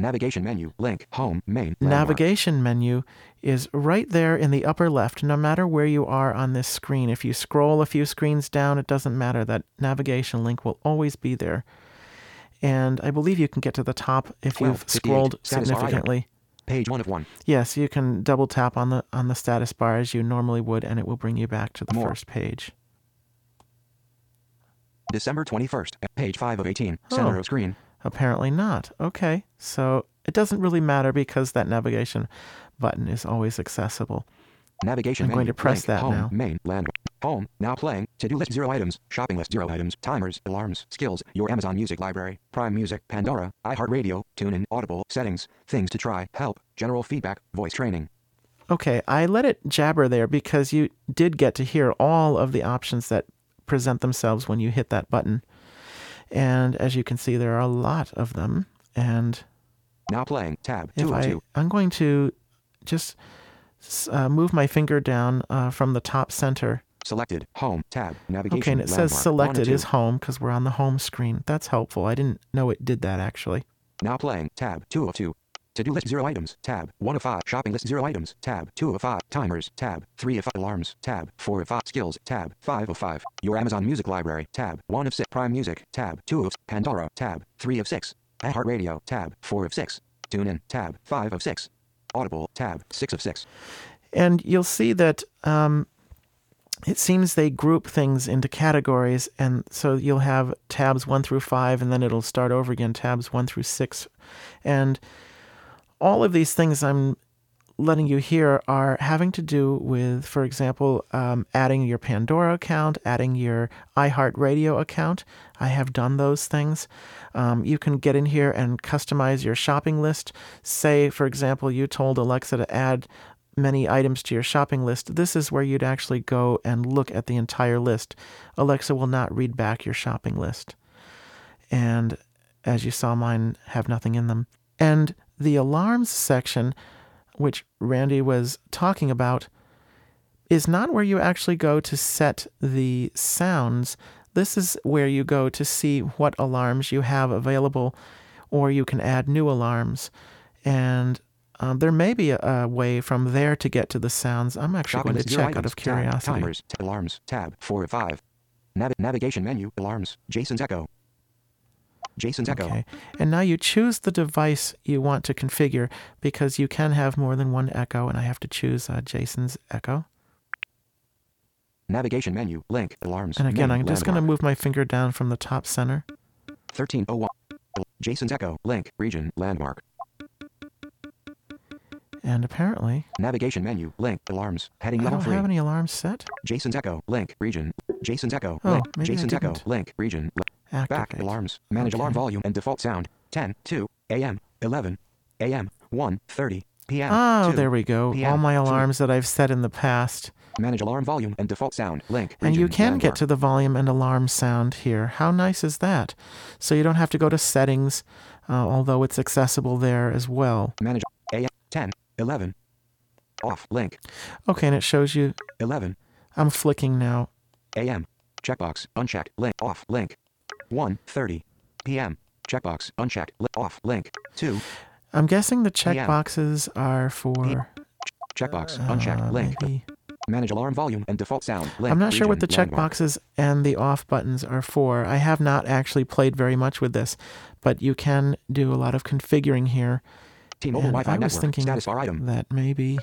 navigation menu, link, home, main. Landmark. Navigation menu is right there in the upper left, no matter where you are on this screen. If you scroll a few screens down, it doesn't matter. That navigation link will always be there. And I believe you can get to the top if you've scrolled significantly. Page one of one. Yes, you can double tap on the on the status bar as you normally would, and it will bring you back to the More. first page. December twenty-first, page five of eighteen, center oh. of screen. Apparently not. Okay, so it doesn't really matter because that navigation button is always accessible. Navigation I'm menu, going to press link, that home, now. Main, land, home, now playing, to-do list zero items, shopping list zero items, timers, alarms, skills, your Amazon Music Library, Prime Music, Pandora, iHeartRadio, TuneIn, Audible, settings, things to try, help, general feedback, voice training. Okay, I let it jabber there because you did get to hear all of the options that present themselves when you hit that button. And as you can see, there are a lot of them. And now playing tab two of two. I'm going to just uh, move my finger down uh, from the top center. Selected home tab navigation. Okay, and it landmark. Says selected is home because we're on the home screen. That's helpful. I didn't know it did that actually. Now playing tab two of two. To do list zero items tab one of five. Shopping list zero items tab two of five. Timers tab three of five. Alarms tab four of five. Skills tab five of five. Your Amazon Music Library tab one of six. Prime Music tab two of Pandora tab three of six. iHeartRadio tab four of six. TuneIn tab five of six. Audible tab six of six. And you'll see that um, it seems they group things into categories, and so you'll have tabs one through five, and then it'll start over again tabs one through six, and all of these things I'm letting you hear are having to do with, for example, um, adding your Pandora account, adding your iHeartRadio account. I have done those things. Um, you can get in here and customize your shopping list. Say, for example, you told Alexa to add many items to your shopping list. This is where you'd actually go and look at the entire list. Alexa will not read back your shopping list. And as you saw, mine have nothing in them. And the alarms section, which Randy was talking about, is not where you actually go to set the sounds. This is where you go to see what alarms you have available, or you can add new alarms. And um, there may be a, a way from there to get to the sounds. I'm actually Shopping going to check items, out of curiosity. Tab, timers, t- alarms, tab, four or five. Nav- navigation menu, alarms, Jason's Echo. Jason's Echo. Okay. And now you choose the device you want to configure, because you can have more than one Echo, and I have to choose uh, Jason's Echo. Navigation menu, link, alarms. And again, menu, I'm just going to move my finger down from the top center. thirteen oh one. Jason's Echo, link, region, landmark. And apparently... Navigation menu, link, alarms, heading level three. I don't have any alarms set. Jason's Echo, link, region. Jason's Echo, oh, link, maybe Jason's I didn't. Echo, link, region. Activate. Back alarms. Manage okay. alarm volume and default sound. ten, two, a m, eleven, a m, one, thirty, p m Oh, two, there we go. P M, all my alarms three. That I've set in the past. Manage alarm volume and default sound. Link. Region, and you can get to the volume and alarm sound here. How nice is that? So you don't have to go to settings, uh, although it's accessible there as well. Manage a m, ten, eleven, off, link. Okay, and it shows you. eleven. I'm flicking now. a m, checkbox, unchecked, link, off, link. one thirty p m checkbox unchecked li- off link two. I'm guessing the checkboxes are for p- checkbox uh, unchecked link maybe. Manage alarm volume and default sound link. I'm not sure what the checkboxes and the off buttons are for. I have not actually played very much with this, but you can do a lot of configuring here. T-Mobile and Wi-Fi I was network. Thinking status bar item. That maybe.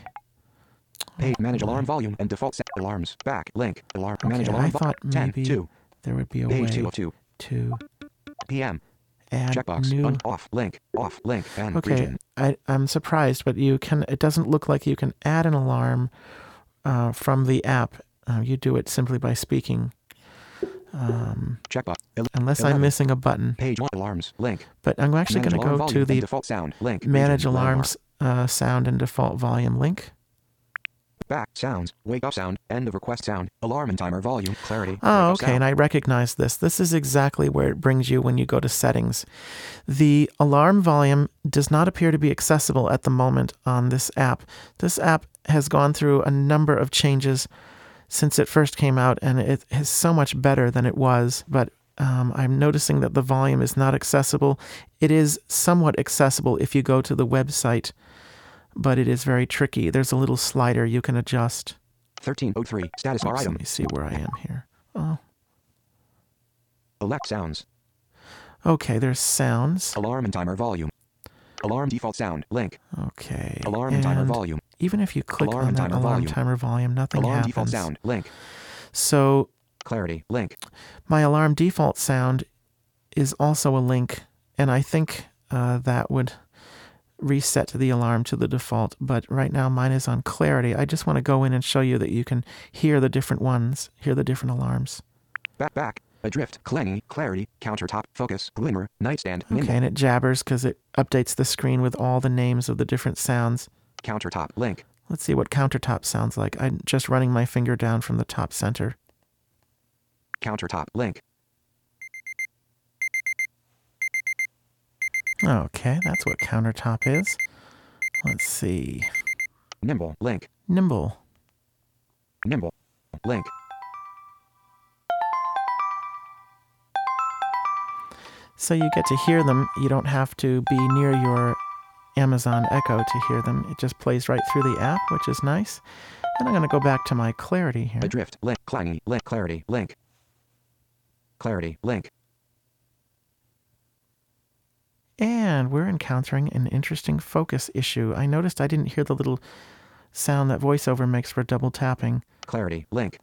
Page oh, manage alarm volume and default sound alarms back link alarm okay, manage alarm I thought vo- maybe ten, two. There would be a page way two oh two. To p m add checkbox new... on off link off link and okay region. I, I'm surprised, but you can it doesn't look like you can add an alarm uh, from the app. Uh, you do it simply by speaking um, checkbox unless eleven. I'm missing a button page one alarms link but I'm actually going to go to the default sound link manage region, alarms uh, sound and default volume link back sounds wake up sound end of request sound alarm and timer volume clarity oh okay sound. And I recognize this this is exactly where it brings you when you go to settings. The alarm volume does not appear to be accessible at the moment on this app. This app has gone through a number of changes since it first came out, and it is so much better than it was, but Um, I'm noticing that the volume is not accessible. It is somewhat accessible if you go to the website, but it is very tricky. There's a little slider you can adjust. thirteen oh three status bar item. Let me see where I am here. Oh. Elect sounds. Okay, there's sounds. Alarm and timer volume. Alarm default sound link. Okay. Alarm and timer volume. Even if you click alarm on that alarm volume. Timer volume, nothing alarm happens. Alarm default sound link. So clarity link. My alarm default sound is also a link, and I think uh, that would reset the alarm to the default, but right now mine is on clarity. I just want to go in and show you that you can hear the different ones, hear the different alarms. Back, back, adrift, clanging, clarity, countertop, focus, glimmer, nightstand, nimble. Okay, and it jabbers because it updates the screen with all the names of the different sounds. Countertop, link. Let's see what countertop sounds like. I'm just running my finger down from the top center. Countertop, link. Okay, that's what countertop is. Let's see. Nimble, link. Nimble. Nimble, link. So you get to hear them. You don't have to be near your Amazon Echo to hear them. It just plays right through the app, which is nice. And I'm going to go back to my clarity here. Adrift, link, clanging, link, clarity, link. Clarity, link. And we're encountering an interesting focus issue. I noticed I didn't hear the little sound that voiceover makes for double tapping. Clarity, link.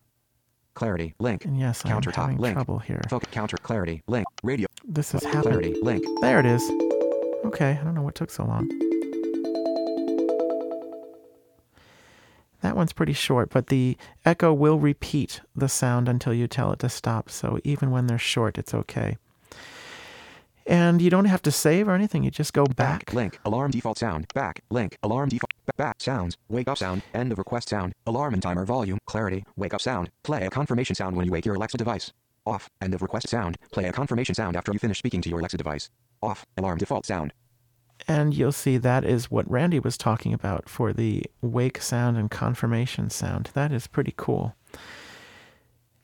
Clarity, link. And yes, I'm having link. Trouble here. Focus, counter, clarity, link. Radio. This is happening. Clarity, link. There it is. Okay, I don't know what took so long. That one's pretty short, but the Echo will repeat the sound until you tell it to stop. So even when they're short, it's okay. And you don't have to save or anything. You just go back. back. Link, alarm default sound, back, link, alarm default, back, sounds, wake up sound, end of request sound, alarm and timer volume, clarity, wake up sound, play a confirmation sound when you wake your Alexa device. Off, end of request sound, play a confirmation sound after you finish speaking to your Alexa device. Off, alarm default sound. And you'll see that is what Randy was talking about for the wake sound and confirmation sound. That is pretty cool.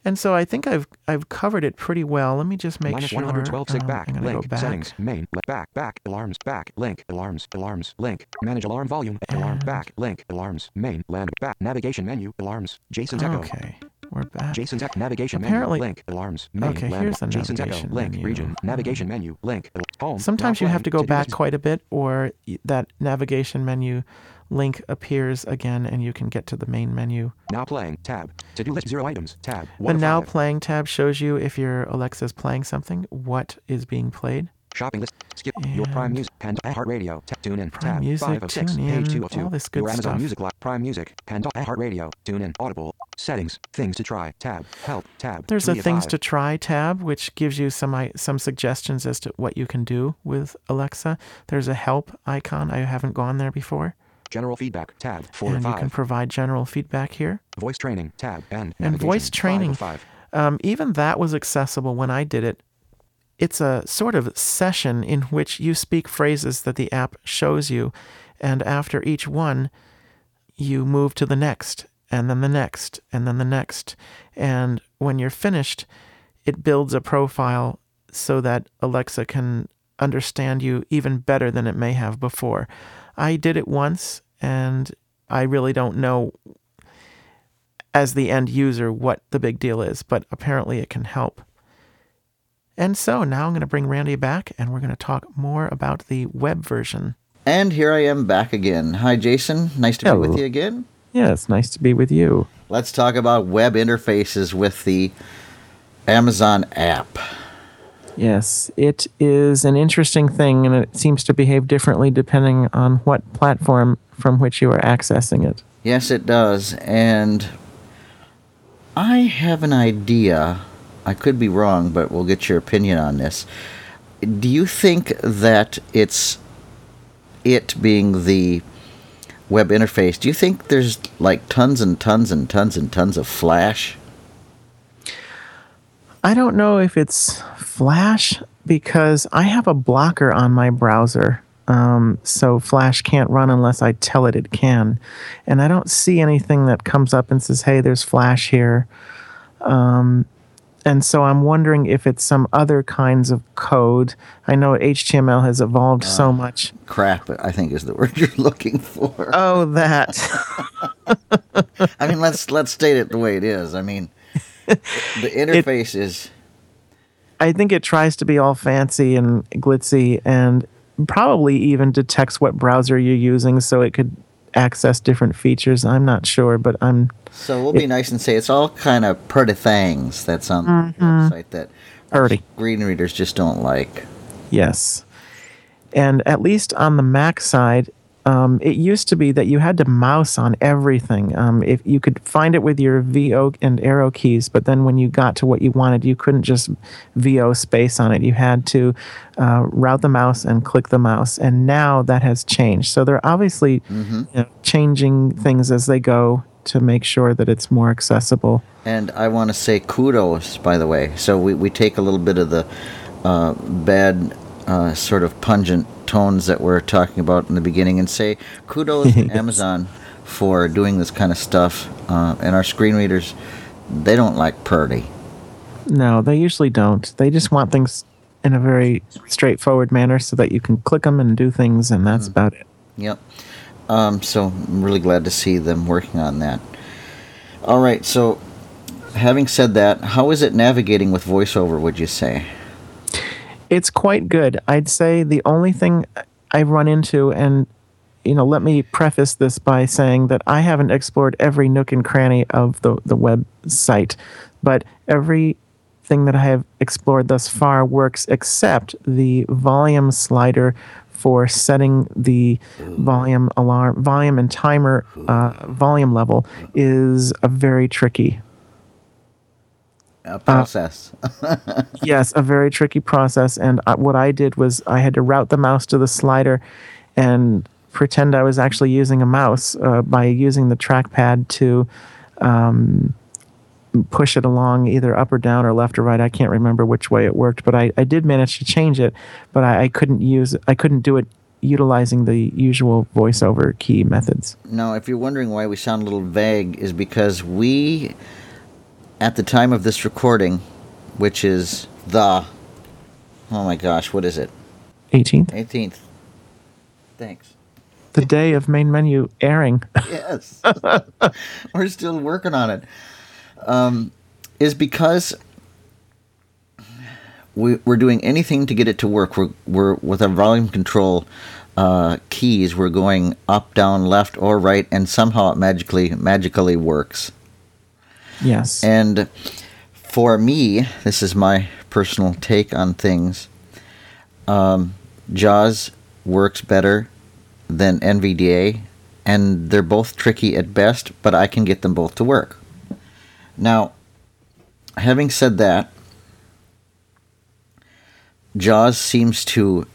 And so I think I've I've covered it pretty well. Let me just make Minus sure. one twelve um, back, I'm link, go back. Settings, main, back, back, alarms, back, link, alarms, alarms, link, manage alarm volume, alarm, and back, link, alarms, main, land, back, navigation menu, alarms, Jason's Echo. Okay, we're back. Jason's Echo, navigation Apparently, menu, link, alarms, main, okay, land, here's the Jason's navigation Echo, link, menu. region, navigation menu, link, home. Sometimes you have to go back quite a bit, or that navigation menu link appears again, and you can get to the main menu. Now playing tab. To-do list zero items tab. The now five. playing tab shows you if your Alexa's playing something, what is being played. Shopping list. Skip and your Prime Music. Pandora iHeartRadio. TuneIn. Prime tab. Music. Five of six. TuneIn. Page two of two. All this good your Amazon stuff. Music Live. Prime Music. Pandora iHeartRadio. TuneIn. Audible. Settings. Things to try. Tab. Help. Tab. There's a Things five. to Try tab, which gives you some some suggestions as to what you can do with Alexa. There's a Help icon. I haven't gone there before. General feedback tab four and five. You can provide general feedback here. Voice training tab and and voice training. Five five. Um, even that was accessible when I did it. It's a sort of session in which you speak phrases that the app shows you, and after each one, you move to the next, and then the next, and then the next, and when you're finished, it builds a profile so that Alexa can understand you even better than it may have before. I did it once, and I really don't know as the end user what the big deal is, but apparently it can help. And so now I'm going to bring Randy back, and we're going to talk more about the web version. And here I am back again. Hi, Jason. Nice to Hello. be with you again. Yeah, it's nice to be with you. Let's talk about web interfaces with the Amazon app. Yes, it is an interesting thing, and it seems to behave differently depending on what platform from which you are accessing it. Yes, it does, and I have an idea. I could be wrong, but we'll get your opinion on this. Do you think that it's, it being the web interface, do you think there's like tons and tons and tons and tons of Flash? I don't know if it's Flash because I have a blocker on my browser, um, so Flash can't run unless I tell it it can. And I don't see anything that comes up and says, hey, there's Flash here. Um, and so I'm wondering if it's some other kinds of code. I know H T M L has evolved uh, so much. Crap, I think is the word you're looking for. Oh, that. I mean, let's let's state it the way it is. I mean... the interface it, is... I think it tries to be all fancy and glitzy and probably even detects what browser you're using so it could access different features. I'm not sure, but I'm... So we'll it, be nice and say it's all kind of pretty things that's on mm-hmm. the website that pretty. screen readers just don't like. Yes. And at least on the Mac side, Um, it used to be that you had to mouse on everything. Um, if you could find it with your V O and arrow keys, but then when you got to what you wanted, you couldn't just V O space on it. You had to uh, route the mouse and click the mouse, and now that has changed. So they're obviously mm-hmm. you know, changing things as they go to make sure that it's more accessible. And I want to say kudos, by the way. So we, we take a little bit of the uh, bad... Uh, sort of pungent tones that we're talking about in the beginning and say kudos to Amazon for doing this kind of stuff. Uh, and our screen readers, they don't like purdy. No, they usually don't. They just want things in a very straightforward manner so that you can click them and do things, and that's mm. about it. Yep. Um, so I'm really glad to see them working on that. All right, so having said that, how is it navigating with VoiceOver, would you say? It's quite good. I'd say the only thing I've run into, and you know, let me preface this by saying that I haven't explored every nook and cranny of the, the website, but everything that I have explored thus far works except the volume slider for setting the volume alarm, volume and timer, uh, volume level is a very tricky a process. Uh, yes, a very tricky process. And I, what I did was I had to route the mouse to the slider and pretend I was actually using a mouse uh, by using the trackpad to um, push it along either up or down or left or right. I can't remember which way it worked, but I, I did manage to change it, but I, I couldn't use I couldn't do it utilizing the usual voiceover key methods. Now, if you're wondering why we sound a little vague, is because we, at the time of this recording, which is the, oh my gosh, what is it? eighteenth? eighteenth. Thanks. The day of Main Menu airing. Yes. We're still working on it. Um, is because we, we're doing anything to get it to work. We're, we're with our volume control uh, keys, we're going up, down, left, or right, and somehow it magically, magically works. Yes. And for me, this is my personal take on things. Um, JAWS works better than N V D A, and they're both tricky at best, but I can get them both to work. Now, having said that, JAWS seems to,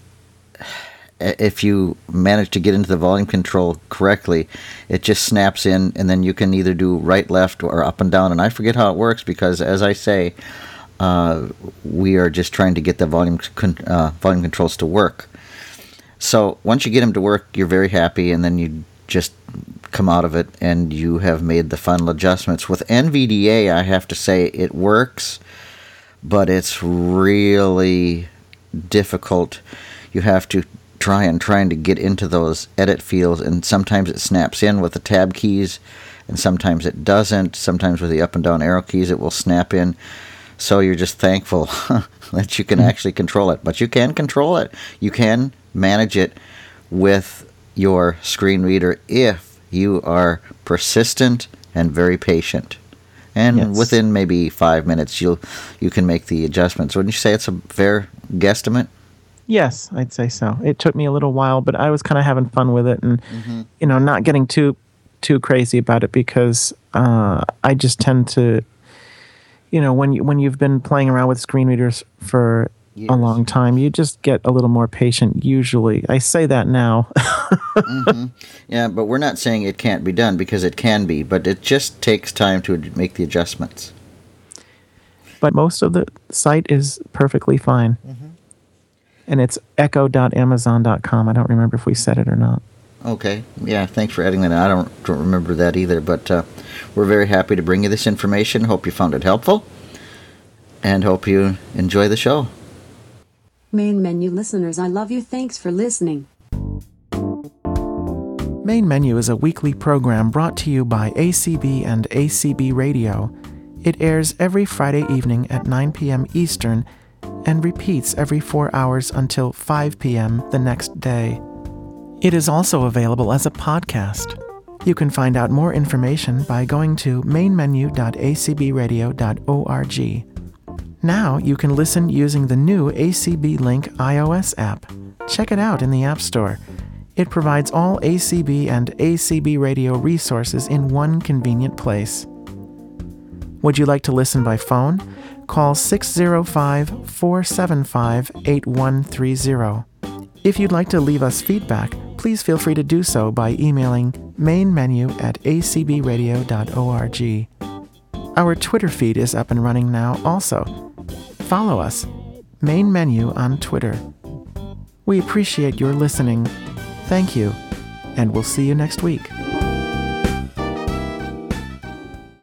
if you manage to get into the volume control correctly, it just snaps in, and then you can either do right, left, or up and down. And I forget how it works because, as I say, uh, we are just trying to get the volume con- uh, volume controls to work. So once you get them to work, you're very happy, and then you just come out of it and you have made the final adjustments. With N V D A, I have to say it works, but it's really difficult. You have to try and trying to get into those edit fields, and sometimes it snaps in with the tab keys, and sometimes it doesn't. Sometimes with the up and down arrow keys, it will snap in. So you're just thankful that you can actually control it. But you can control it. You can manage it with your screen reader if you are persistent and very patient. And yes, within maybe five minutes, you'll you can make the adjustments. Wouldn't you say it's a fair guesstimate? Yes, I'd say so. It took me a little while, but I was kind of having fun with it and, mm-hmm. you know, not getting too too crazy about it because uh, I just tend to, you know, when you, when you've been playing around with screen readers for years, a long time, you just get a little more patient usually. I say that now. mm-hmm. Yeah, but we're not saying it can't be done because it can be, but it just takes time to make the adjustments. But most of the site is perfectly fine. Mm-hmm. And it's echo dot amazon dot com. I don't remember if we said it or not. Okay. Yeah, thanks for adding that. I don't, don't remember that either, but uh, we're very happy to bring you this information. Hope you found it helpful, and hope you enjoy the show. Main Menu listeners, I love you. Thanks for listening. Main Menu is a weekly program brought to you by A C B and A C B Radio. It airs every Friday evening at nine p.m. Eastern and repeats every four hours until five p.m. the next day. It is also available as a podcast. You can find out more information by going to main menu dot a c b radio dot org. Now you can listen using the new A C B Link iOS app. Check it out in the App Store. It provides all A C B and A C B Radio resources in one convenient place. Would you like to listen by phone? Call six oh five, four seven five, eight one three zero. If you'd like to leave us feedback, please feel free to do so by emailing mainmenu at a c b radio dot org. Our Twitter feed is up and running now also. Follow us, Main Menu, on Twitter. We appreciate your listening. Thank you, and we'll see you next week.